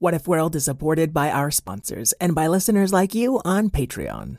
What If World is supported by our sponsors and by listeners like you on Patreon.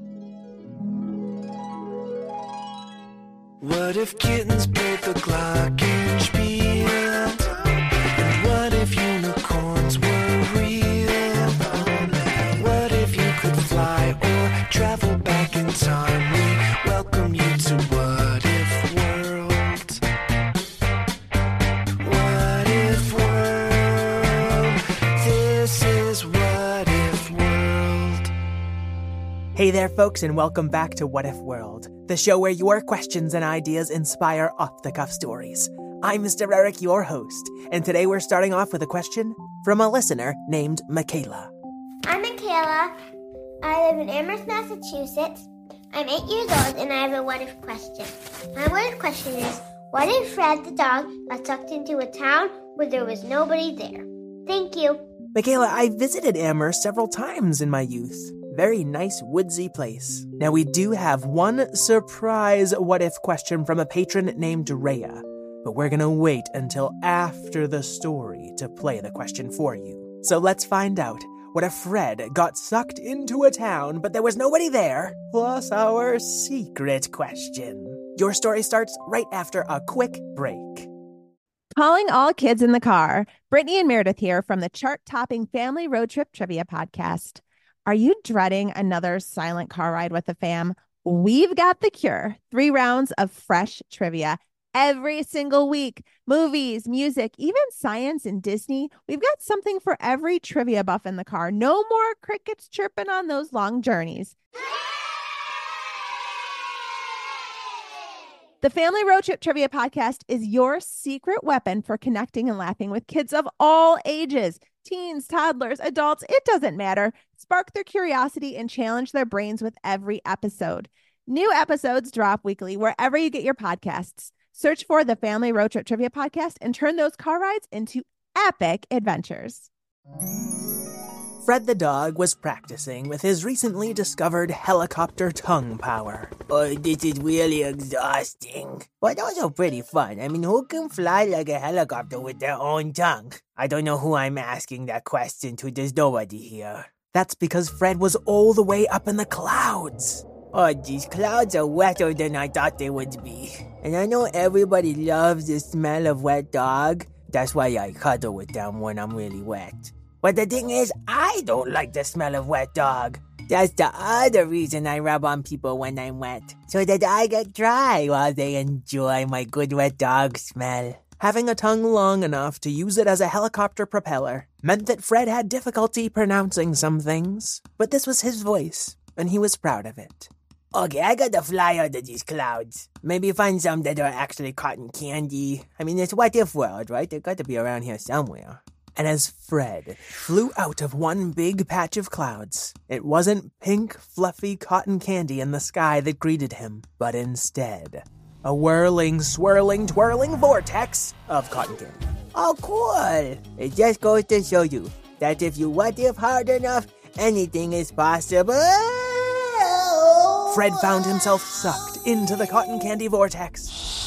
What if kittens played the glockenspiel? And what if unicorns were real? What if you could fly or travel back in time? We welcome you to What If World. What If World. This is What If World. Hey there, folks, and welcome back to What If World, the show where your questions and ideas inspire off-the-cuff stories. I'm Mr. Eric, your host, and today we're starting off with a question from a listener named Michaela. I'm Michaela. I live in Amherst, Massachusetts. I'm 8 years old, and I have a what-if question. My what-if question is, what if Fred the dog got sucked into a town where there was nobody there? Thank you. Michaela, I visited Amherst several times in my youth. Very nice woodsy place. Now we do have one surprise what-if question from a patron named Rhea, but we're gonna wait until after the story to play the question for you. So let's find out, what if Fred got sucked into a town but there was nobody there? Plus our secret question. Your story starts right after a quick break. Calling all kids in the car. Brittany and Meredith here from the chart-topping Family Road Trip Trivia Podcast. Are you dreading another silent car ride with the fam? We've got the cure. 3 rounds of fresh trivia every single week. Movies, music, even science and Disney. We've got something for every trivia buff in the car. No more crickets chirping on those long journeys. The Family Road Trip Trivia Podcast is your secret weapon for connecting and laughing with kids of all ages. Teens, toddlers, adults, it doesn't matter. Spark their curiosity and challenge their brains with every episode. New episodes drop weekly wherever you get your podcasts. Search for the Family Road Trip Trivia Podcast and turn those car rides into epic adventures. Fred the dog was practicing with his recently discovered helicopter tongue power. Oh, this is really exhausting, but also pretty fun. I mean, who can fly like a helicopter with their own tongue? I don't know who I'm asking that question to. There's nobody here. That's because Fred was all the way up in the clouds. Oh, these clouds are wetter than I thought they would be. And I know everybody loves the smell of wet dog. That's why I cuddle with them when I'm really wet. But the thing is, I don't like the smell of wet dog. That's the other reason I rub on people when I'm wet, so that I get dry while they enjoy my good wet dog smell. Having a tongue long enough to use it as a helicopter propeller meant that Fred had difficulty pronouncing some things, but this was his voice, and he was proud of it. Okay, I gotta fly out of these clouds. Maybe find some that are actually cotton candy. I mean, it's What If World, right? They've got to be around here somewhere. And as Fred flew out of one big patch of clouds, it wasn't pink, fluffy cotton candy in the sky that greeted him, but instead, a whirling, swirling, twirling vortex of cotton candy. Oh, cool! It just goes to show you that if you what-if hard enough, anything is possible. Fred found himself sucked into the cotton candy vortex.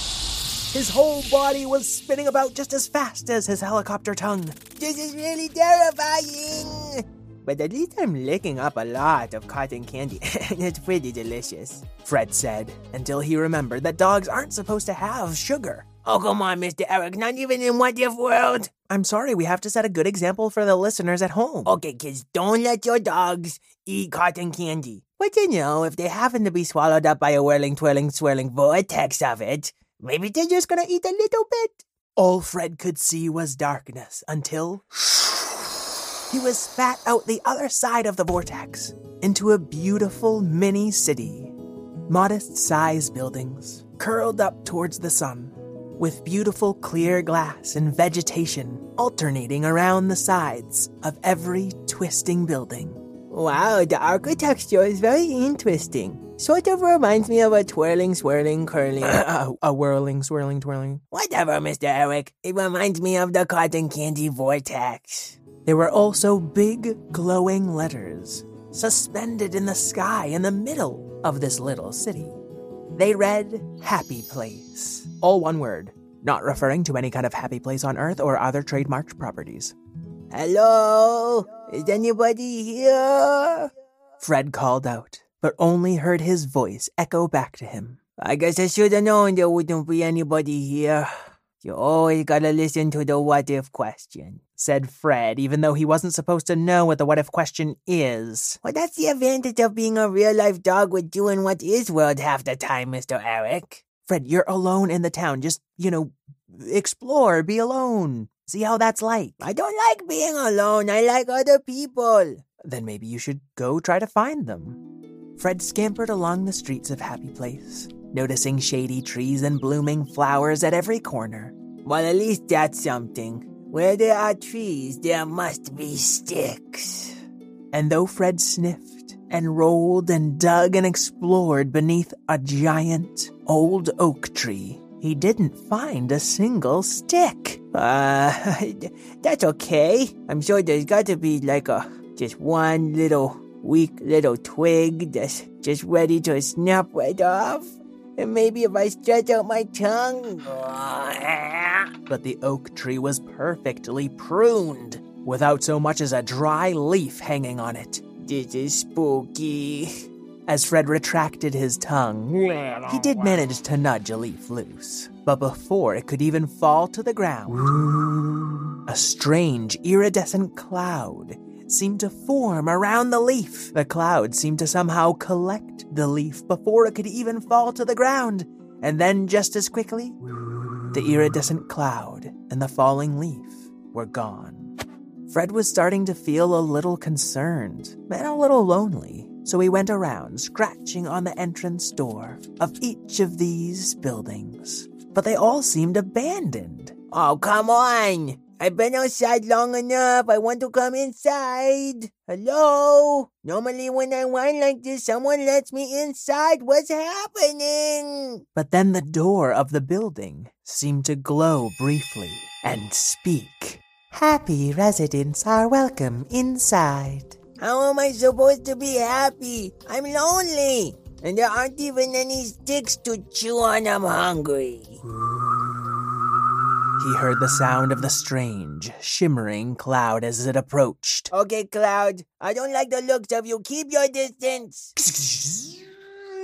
His whole body was spinning about just as fast as his helicopter tongue. This is really terrifying! But at least I'm licking up a lot of cotton candy, and it's pretty delicious, Fred said, until he remembered that dogs aren't supposed to have sugar. Oh, come on, Mr. Eric, not even in What If World! I'm sorry, we have to set a good example for the listeners at home. Okay, kids, don't let your dogs eat cotton candy. But you know, if they happen to be swallowed up by a whirling, twirling, swirling vortex of it, maybe they're just gonna eat a little bit. All Fred could see was darkness until he was spat out the other side of the vortex into a beautiful mini city. Modest-sized buildings curled up towards the sun, with beautiful clear glass and vegetation alternating around the sides of every twisting building. Wow, the architecture is very interesting. Sort of reminds me of a twirling, swirling, curling... a whirling, swirling, twirling. Whatever, Mr. Eric. It reminds me of the cotton candy vortex. There were also big, glowing letters suspended in the sky in the middle of this little city. They read, Happy Place. All one word, not referring to any kind of happy place on Earth or other trademarked properties. Hello? Is anybody here? Fred called out, but only heard his voice echo back to him. I guess I should have known there wouldn't be anybody here. You always gotta listen to the what if question, said Fred, even though he wasn't supposed to know what the what if question is. Well, that's the advantage of being a real-life dog with doing what is world half the time, Mr. Eric. Fred, you're alone in the town. Just, you know, explore, be alone. See how that's like. I don't like being alone. I like other people. Then maybe you should go try to find them. Fred scampered along the streets of Happy Place, noticing shady trees and blooming flowers at every corner. Well, at least that's something. Where there are trees, there must be sticks. And though Fred sniffed and rolled and dug and explored beneath a giant old oak tree, he didn't find a single stick. That's okay. I'm sure there's got to be like just one little weak little twig that's just ready to snap right off. And maybe if I stretch out my tongue... But the oak tree was perfectly pruned, without so much as a dry leaf hanging on it. This is spooky. As Fred retracted his tongue, he did manage to nudge a leaf loose. But before it could even fall to the ground, a strange iridescent cloud seemed to form around the leaf. The cloud seemed to somehow collect the leaf before it could even fall to the ground. And then, just as quickly, the iridescent cloud and the falling leaf were gone. Fred was starting to feel a little concerned and a little lonely, so he went around scratching on the entrance door of each of these buildings. But they all seemed abandoned. Oh, come on! I've been outside long enough. I want to come inside. Hello? Normally when I whine like this, someone lets me inside. What's happening? But then the door of the building seemed to glow briefly and speak. Happy residents are welcome inside. How am I supposed to be happy? I'm lonely. And there aren't even any sticks to chew on. I'm hungry. He heard the sound of the strange, shimmering cloud as it approached. Okay, cloud, I don't like the looks of you. Keep your distance.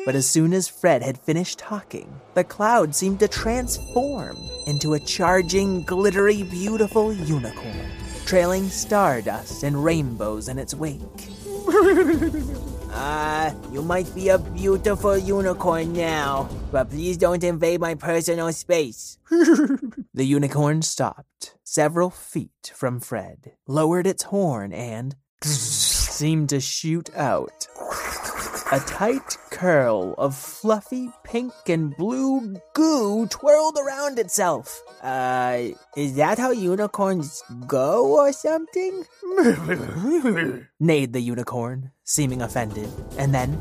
But as soon as Fred had finished talking, the cloud seemed to transform into a charging, glittery, beautiful unicorn, trailing stardust and rainbows in its wake. You might be a beautiful unicorn now, but please don't invade my personal space. The unicorn stopped several feet from Fred, lowered its horn, and seemed to shoot out a tight curl of fluffy pink and blue goo twirled around itself. Is that how unicorns go or something? neighed the unicorn, seeming offended, and then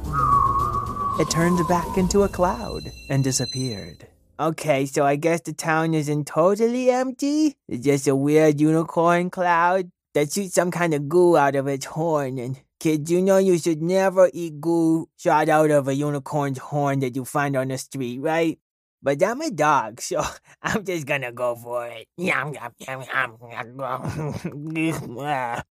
it turned back into a cloud and disappeared. Okay, so I guess the town isn't totally empty? It's just a weird unicorn cloud that shoots some kind of goo out of its horn. And kids, you know you should never eat goo shot out of a unicorn's horn that you find on the street, right? But I'm a dog, so I'm just gonna go for it. Yum, yum, yum, yum.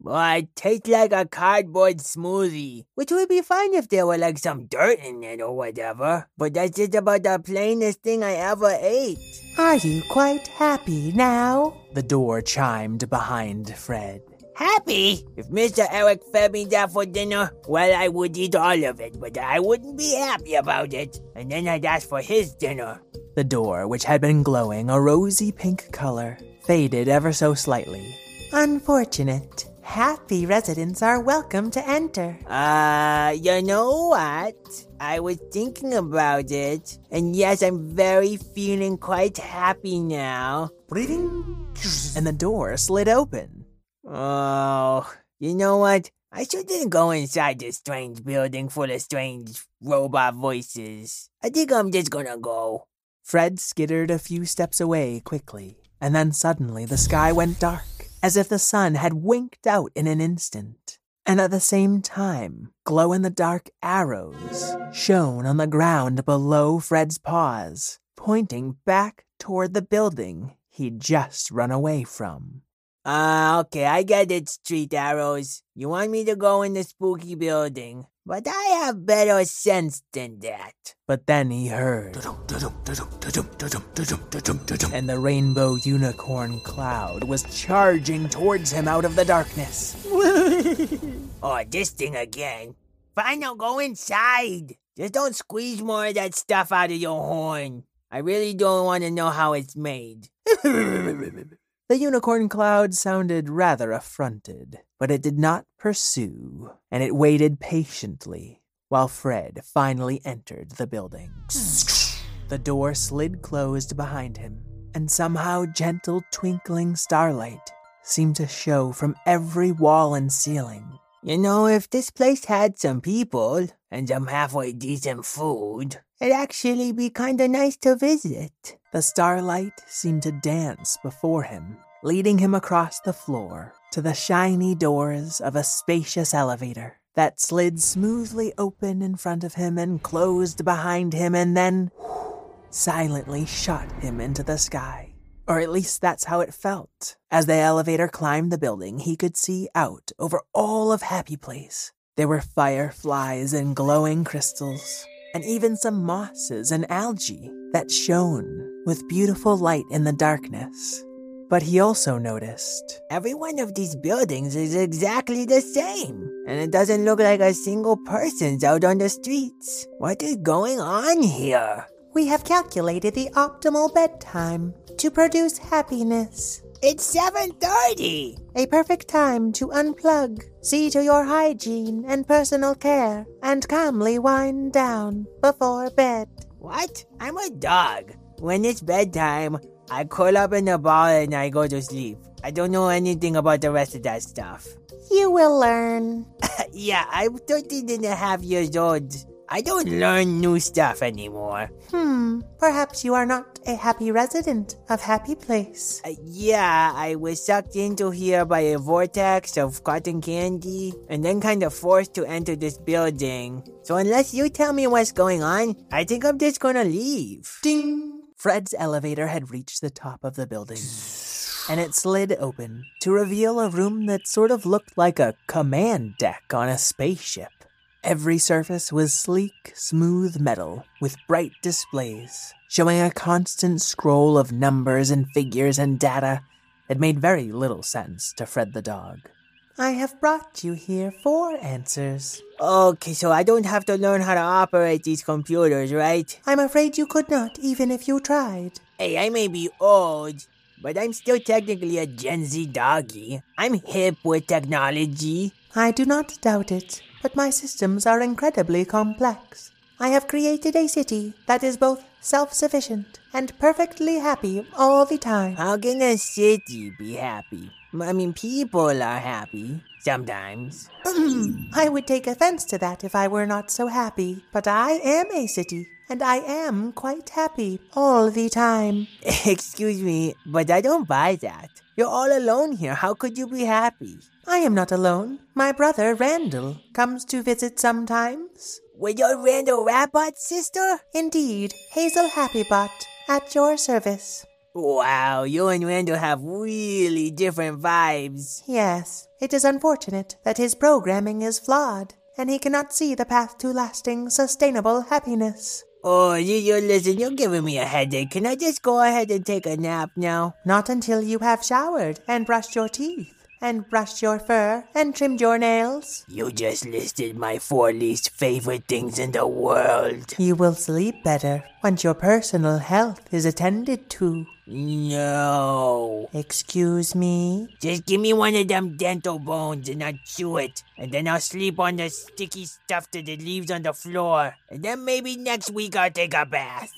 Boy, it tastes like a cardboard smoothie, which would be fine if there were like some dirt in it or whatever. But that's just about the plainest thing I ever ate. Are you quite happy now? The door chimed behind Fred. Happy? If Mr. Eric fed me that for dinner, well, I would eat all of it, but I wouldn't be happy about it. And then I'd ask for his dinner. The door, which had been glowing a rosy pink color, faded ever so slightly. Unfortunate. Happy residents are welcome to enter. You know what? I was thinking about it. And yes, I'm feeling quite happy now. And the door slid open. Oh, you know what? I shouldn't go inside this strange building full of strange robot voices. I think I'm just gonna go. Fred skittered a few steps away quickly, and then suddenly the sky went dark, as if the sun had winked out in an instant. And at the same time, glow-in-the-dark arrows shone on the ground below Fred's paws, pointing back toward the building he'd just run away from. Okay, I get it, street arrows. You want me to go in the spooky building. But I have better sense than that. But then he heard. And the rainbow unicorn cloud was charging towards him out of the darkness. Oh, this thing again. Fine, I'll go inside. Just don't squeeze more of that stuff out of your horn. I really don't want to know how it's made. The unicorn cloud sounded rather affronted, but it did not pursue, and it waited patiently while Fred finally entered the building. The door slid closed behind him, and somehow gentle twinkling starlight seemed to show from every wall and ceiling. You know, if this place had some people and some halfway decent food, it'd actually be kinda nice to visit. The starlight seemed to dance before him, leading him across the floor to the shiny doors of a spacious elevator that slid smoothly open in front of him and closed behind him and then silently shot him into the sky. Or at least that's how it felt. As the elevator climbed the building, he could see out over all of Happy Place. There were fireflies and glowing crystals, and even some mosses and algae that shone with beautiful light in the darkness. But he also noticed, every one of these buildings is exactly the same, and it doesn't look like a single person's out on the streets. What is going on here? We have calculated the optimal bedtime to produce happiness. It's 7:30! A perfect time to unplug, see to your hygiene and personal care, and calmly wind down before bed. What? I'm a dog. When it's bedtime, I curl up in a ball and I go to sleep. I don't know anything about the rest of that stuff. You will learn. Yeah, I'm 13.5 years old. I don't learn new stuff anymore. Perhaps you are not a happy resident of Happy Place. Yeah, I was sucked into here by a vortex of cotton candy and then kind of forced to enter this building. So unless you tell me what's going on, I think I'm just gonna leave. Ding! Fred's elevator had reached the top of the building, and it slid open to reveal a room that sort of looked like a command deck on a spaceship. Every surface was sleek, smooth metal with bright displays, showing a constant scroll of numbers and figures and data that made very little sense to Fred the dog. I have brought you here for answers. Okay, so I don't have to learn how to operate these computers, right? I'm afraid you could not, even if you tried. Hey, I may be old, but I'm still technically a Gen Z doggy. I'm hip with technology. I do not doubt it. But my systems are incredibly complex. I have created a city that is both self-sufficient and perfectly happy all the time. How can a city be happy? I mean, people are happy, sometimes. I would take offense to that if I were not so happy. But I am a city, and I am quite happy all the time. Excuse me, but I don't buy that. You're all alone here. How could you be happy? I am not alone. My brother, Randall, comes to visit sometimes. With your Randall Radbot sister? Indeed, Hazel Happybot, at your service. Wow, you and Randall have really different vibes. Yes, it is unfortunate that his programming is flawed, and he cannot see the path to lasting, sustainable happiness. Oh, listen, you're giving me a headache. Can I just go ahead and take a nap now? Not until you have showered and brushed your teeth. and brushed your fur, and trimmed your nails. You just listed my 4 least favorite things in the world. You will sleep better once your personal health is attended to. No. Excuse me? Just give me one of them dental bones and I'll chew it. And then I'll sleep on the sticky stuff to the leaves on the floor. And then maybe next week I'll take a bath.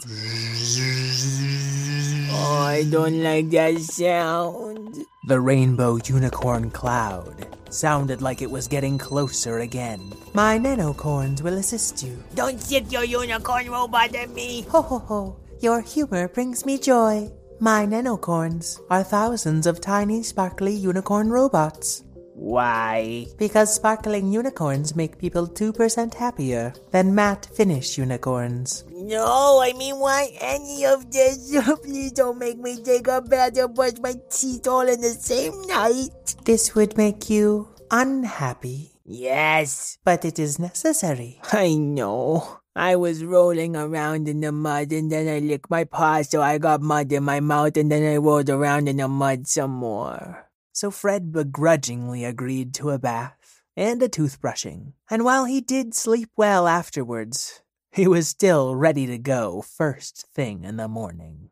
Oh, I don't like that sound. The rainbow unicorn cloud sounded like it was getting closer again. My nanocorns will assist you. Don't ship your unicorn robot at me. Ho ho ho, your humor brings me joy. My nanocorns are thousands of tiny sparkly unicorn robots. Why? Because sparkling unicorns make people 2% happier than matte finish unicorns. No, I mean, why any of this? Please don't make me take a bath and brush my teeth all in the same night. This would make you unhappy. Yes. But it is necessary. I know. I was rolling around in the mud and then I licked my paw so I got mud in my mouth and then I rolled around in the mud some more. So Fred begrudgingly agreed to a bath and a toothbrushing. And while he did sleep well afterwards, he was still ready to go first thing in the morning.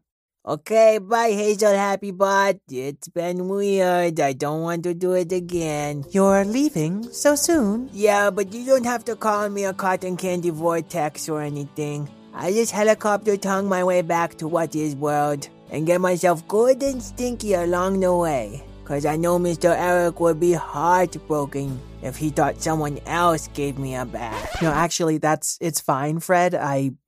Okay, bye Hazel Happybot. It's been weird. I don't want to do it again. You're leaving so soon? Yeah, but you don't have to call me a cotton candy vortex or anything. I just helicopter tongue my way back to What Is World and get myself good and stinky along the way. Cause I know Mr. Eric would be heartbroken if he thought someone else gave me a bath. No, actually, it's fine, Fred.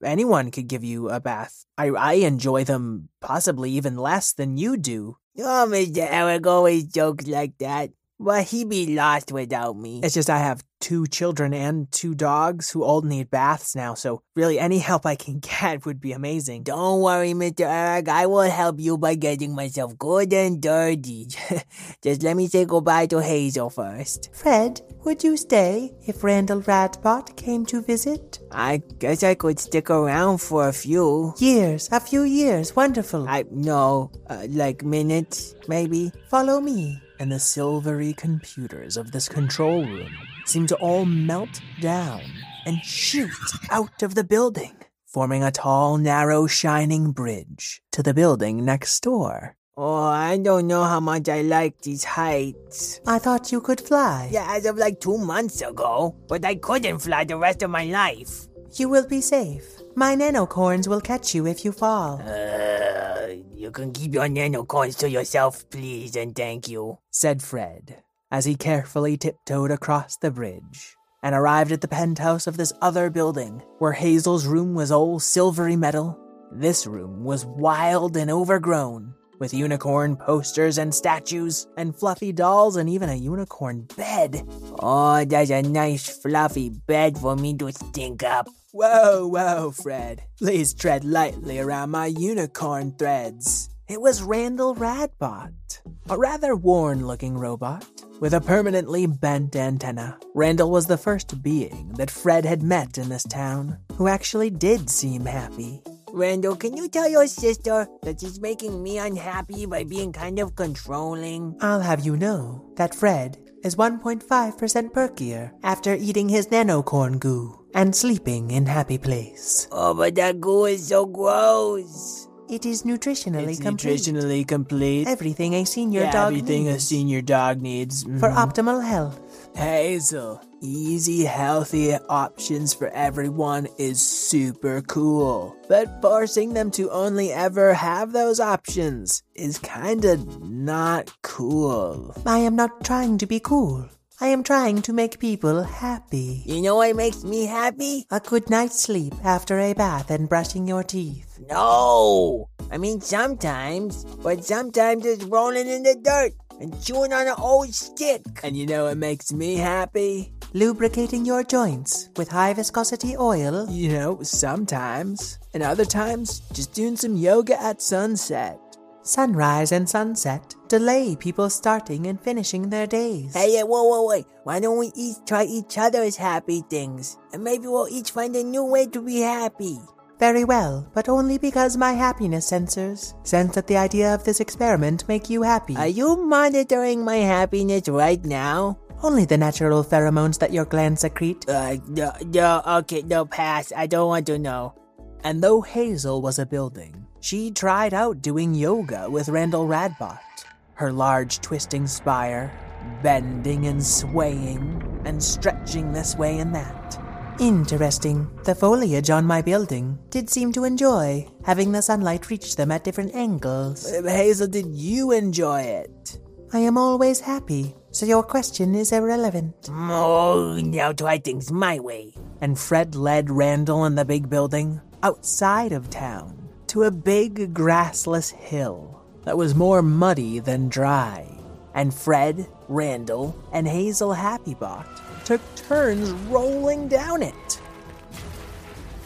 Anyone could give you a bath. I enjoy them possibly even less than you do. Oh, Mr. Eric always jokes like that. Well, he'd be lost without me. It's just I have 2 children and 2 dogs who all need baths now, so really any help I can get would be amazing. Don't worry, Mr. Eric. I will help you by getting myself good and dirty. Just let me say goodbye to Hazel first. Fred, would you stay if Randall Radbot came to visit? I guess I could stick around for a few years, wonderful. Like minutes, maybe. Follow me. And the silvery computers of this control room seemed to all melt down and shoot out of the building, forming a tall, narrow, shining bridge to the building next door. Oh, I don't know how much I like these heights. I thought you could fly. Yeah, as of 2 months ago, but I couldn't fly the rest of my life. You will be safe. My nanocorns will catch you if you fall. You can keep your nanocorns to yourself, please, and thank you, said Fred, as he carefully tiptoed across the bridge and arrived at the penthouse of this other building, where Hazel's room was all silvery metal. This room was wild and overgrown, with unicorn posters and statues and fluffy dolls and even a unicorn bed. Oh, there's a nice fluffy bed for me to stink up. Whoa, Fred. Please tread lightly around my unicorn threads. It was Randall Radbot, a rather worn-looking robot with a permanently bent antenna. Randall was the first being that Fred had met in this town who actually did seem happy. Randall, can you tell your sister that she's making me unhappy by being kind of controlling? I'll have you know that Fred is 1.5% perkier after eating his nanocorn goo and sleeping in Happy Place. Oh, but that goo is so gross. It is nutritionally complete. Everything a senior dog needs. Mm-hmm. For optimal health. Hazel, easy, healthy options for everyone is super cool. But forcing them to only ever have those options is kinda not cool. I am not trying to be cool. I am trying to make people happy. You know what makes me happy? A good night's sleep after a bath and brushing your teeth. No! I mean sometimes, but sometimes it's rolling in the dirt and chewing on an old stick. And you know what makes me happy? Lubricating your joints with high viscosity oil. You know, sometimes. And other times, just doing some yoga at sunset. Sunrise and sunset delay people starting and finishing their days. Hey, wait. Why don't we each try each other's happy things? And maybe we'll each find a new way to be happy. Very well, but only because my happiness sensors sense that the idea of this experiment make you happy. Are you monitoring my happiness right now? Only the natural pheromones that your glands secrete. No, pass. I don't want to know. And though Hazel was a building, she tried out doing yoga with Randall Radbot. Her large twisting spire, bending and swaying, and stretching this way and that. Interesting. The foliage on my building did seem to enjoy having the sunlight reach them at different angles. Hazel, did you enjoy it? I am always happy, so your question is irrelevant. Oh, now try things my way. And Fred led Randall in the big building outside of town to a big grassless hill that was more muddy than dry. And Fred, Randall, and Hazel Happybot took turns rolling down it.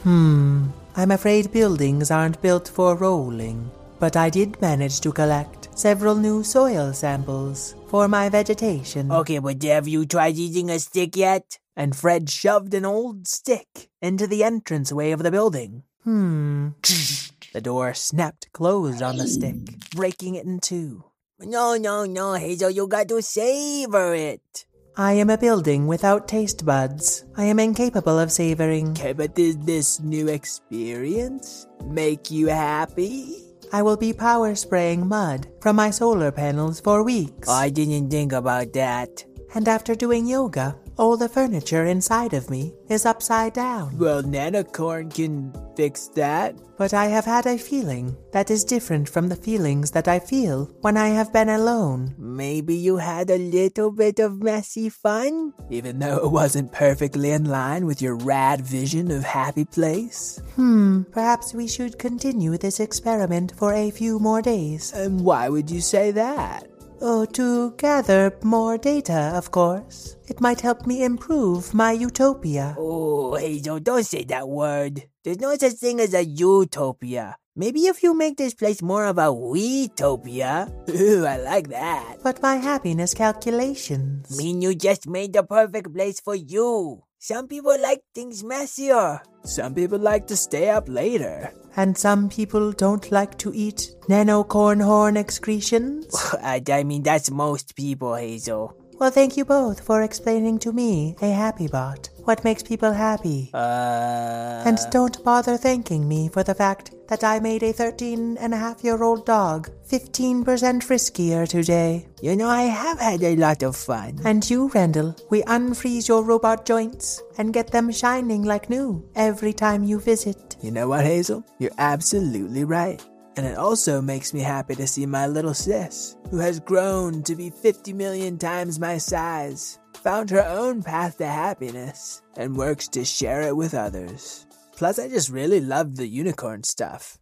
I'm afraid buildings aren't built for rolling, but I did manage to collect several new soil samples for my vegetation. Okay, but have you tried eating a stick yet? And Fred shoved an old stick into the entranceway of the building. The door snapped closed on the stick, breaking it in two. No, Hazel, you got to savor it. I am a building without taste buds. I am incapable of savoring. Okay, but did this new experience make you happy? I will be power spraying mud from my solar panels for weeks. Oh, I didn't think about that. And after doing yoga, all the furniture inside of me is upside down. Well, nanocorn can fix that. But I have had a feeling that is different from the feelings that I feel when I have been alone. Maybe you had a little bit of messy fun? Even though it wasn't perfectly in line with your rad vision of happy place? Perhaps we should continue this experiment for a few more days. And why would you say that? Oh, to gather more data, of course. It might help me improve my utopia. Oh, Hazel, don't say that word. There's no such thing as a utopia. Maybe if you make this place more of a we-topia. Ooh, I like that. But my happiness calculations mean you just made the perfect place for you. Some people like things messier. Some people like to stay up later. And some people don't like to eat nanocorn horn excretions? I mean, that's most people, Hazel. Well, thank you both for explaining to me, a Happybot, what makes people happy. And don't bother thanking me for the fact that I made a 13-and-a-half-year-old dog 15% friskier today. You know, I have had a lot of fun. And you, Randall, we unfreeze your robot joints and get them shining like new every time you visit. You know what, Hazel? You're absolutely right. And it also makes me happy to see my little sis, who has grown to be 50 million times my size, found her own path to happiness, and works to share it with others. Plus, I just really love the unicorn stuff.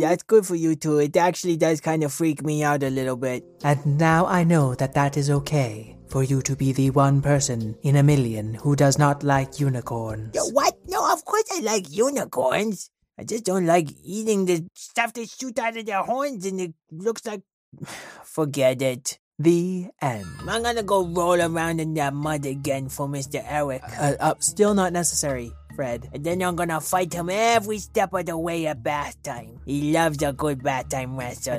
That's good for you too. It actually does kind of freak me out a little bit. And now I know that is okay for you to be the one person in a million who does not like unicorns. What? No, of course I like unicorns. I just don't like eating the stuff they shoot out of their horns and it looks like... Forget it. The end. I'm gonna go roll around in that mud again for Mr. Eric. Still not necessary, Fred. And then I'm gonna fight him every step of the way at bath time. He loves a good bath time wrestle.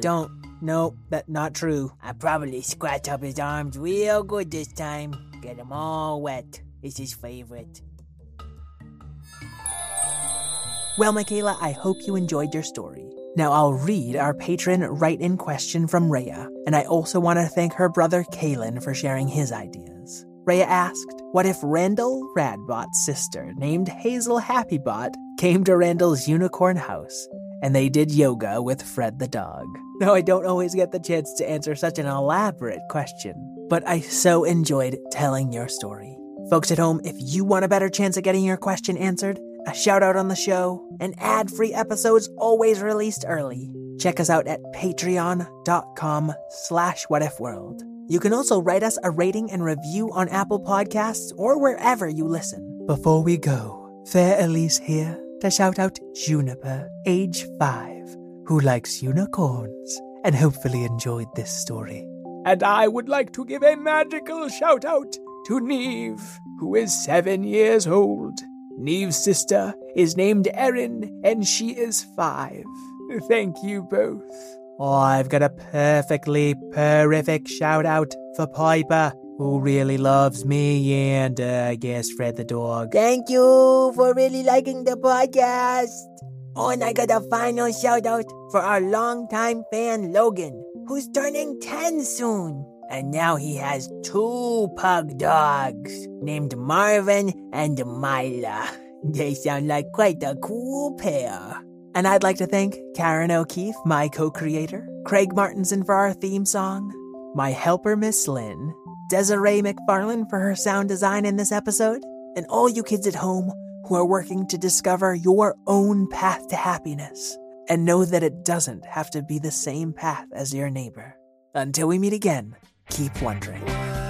No, that's not true. I probably scratch up his arms real good this time. Get him all wet. It's his favorite. Well, Michaela, I hope you enjoyed your story. Now I'll read our patron write-in question from Rhea, and I also want to thank her brother Kalen for sharing his ideas. Rhea asked, what if Randall Radbot's sister, named Hazel Happybot, came to Randall's unicorn house, and they did yoga with Fred the Dog? Now, I don't always get the chance to answer such an elaborate question, but I so enjoyed telling your story. Folks at home, if you want a better chance at getting your question answered, a shout-out on the show, and ad-free episodes always released early. Check us out at patreon.com/whatifworld. You can also write us a rating and review on Apple Podcasts or wherever you listen. Before we go, Fair Elise here to shout out Juniper, age 5, who likes unicorns and hopefully enjoyed this story. And I would like to give a magical shout-out to Neve, who is 7 years old. Neve's sister is named Erin, and she is 5. Thank you both. Oh, I've got a perfectly perfect shout-out for Piper, who really loves me and, I guess, Fred the Dog. Thank you for really liking the podcast. Oh, and I got a final shout-out for our longtime fan, Logan, who's turning 10 soon. And now he has 2 pug dogs named Marvin and Myla. They sound like quite a cool pair. And I'd like to thank Karen O'Keefe, my co-creator, Craig Martinson for our theme song, my helper Miss Lynn, Dessiree McFarland for her sound design in this episode, and all you kids at home who are working to discover your own path to happiness and know that it doesn't have to be the same path as your neighbor. Until we meet again, keep wondering.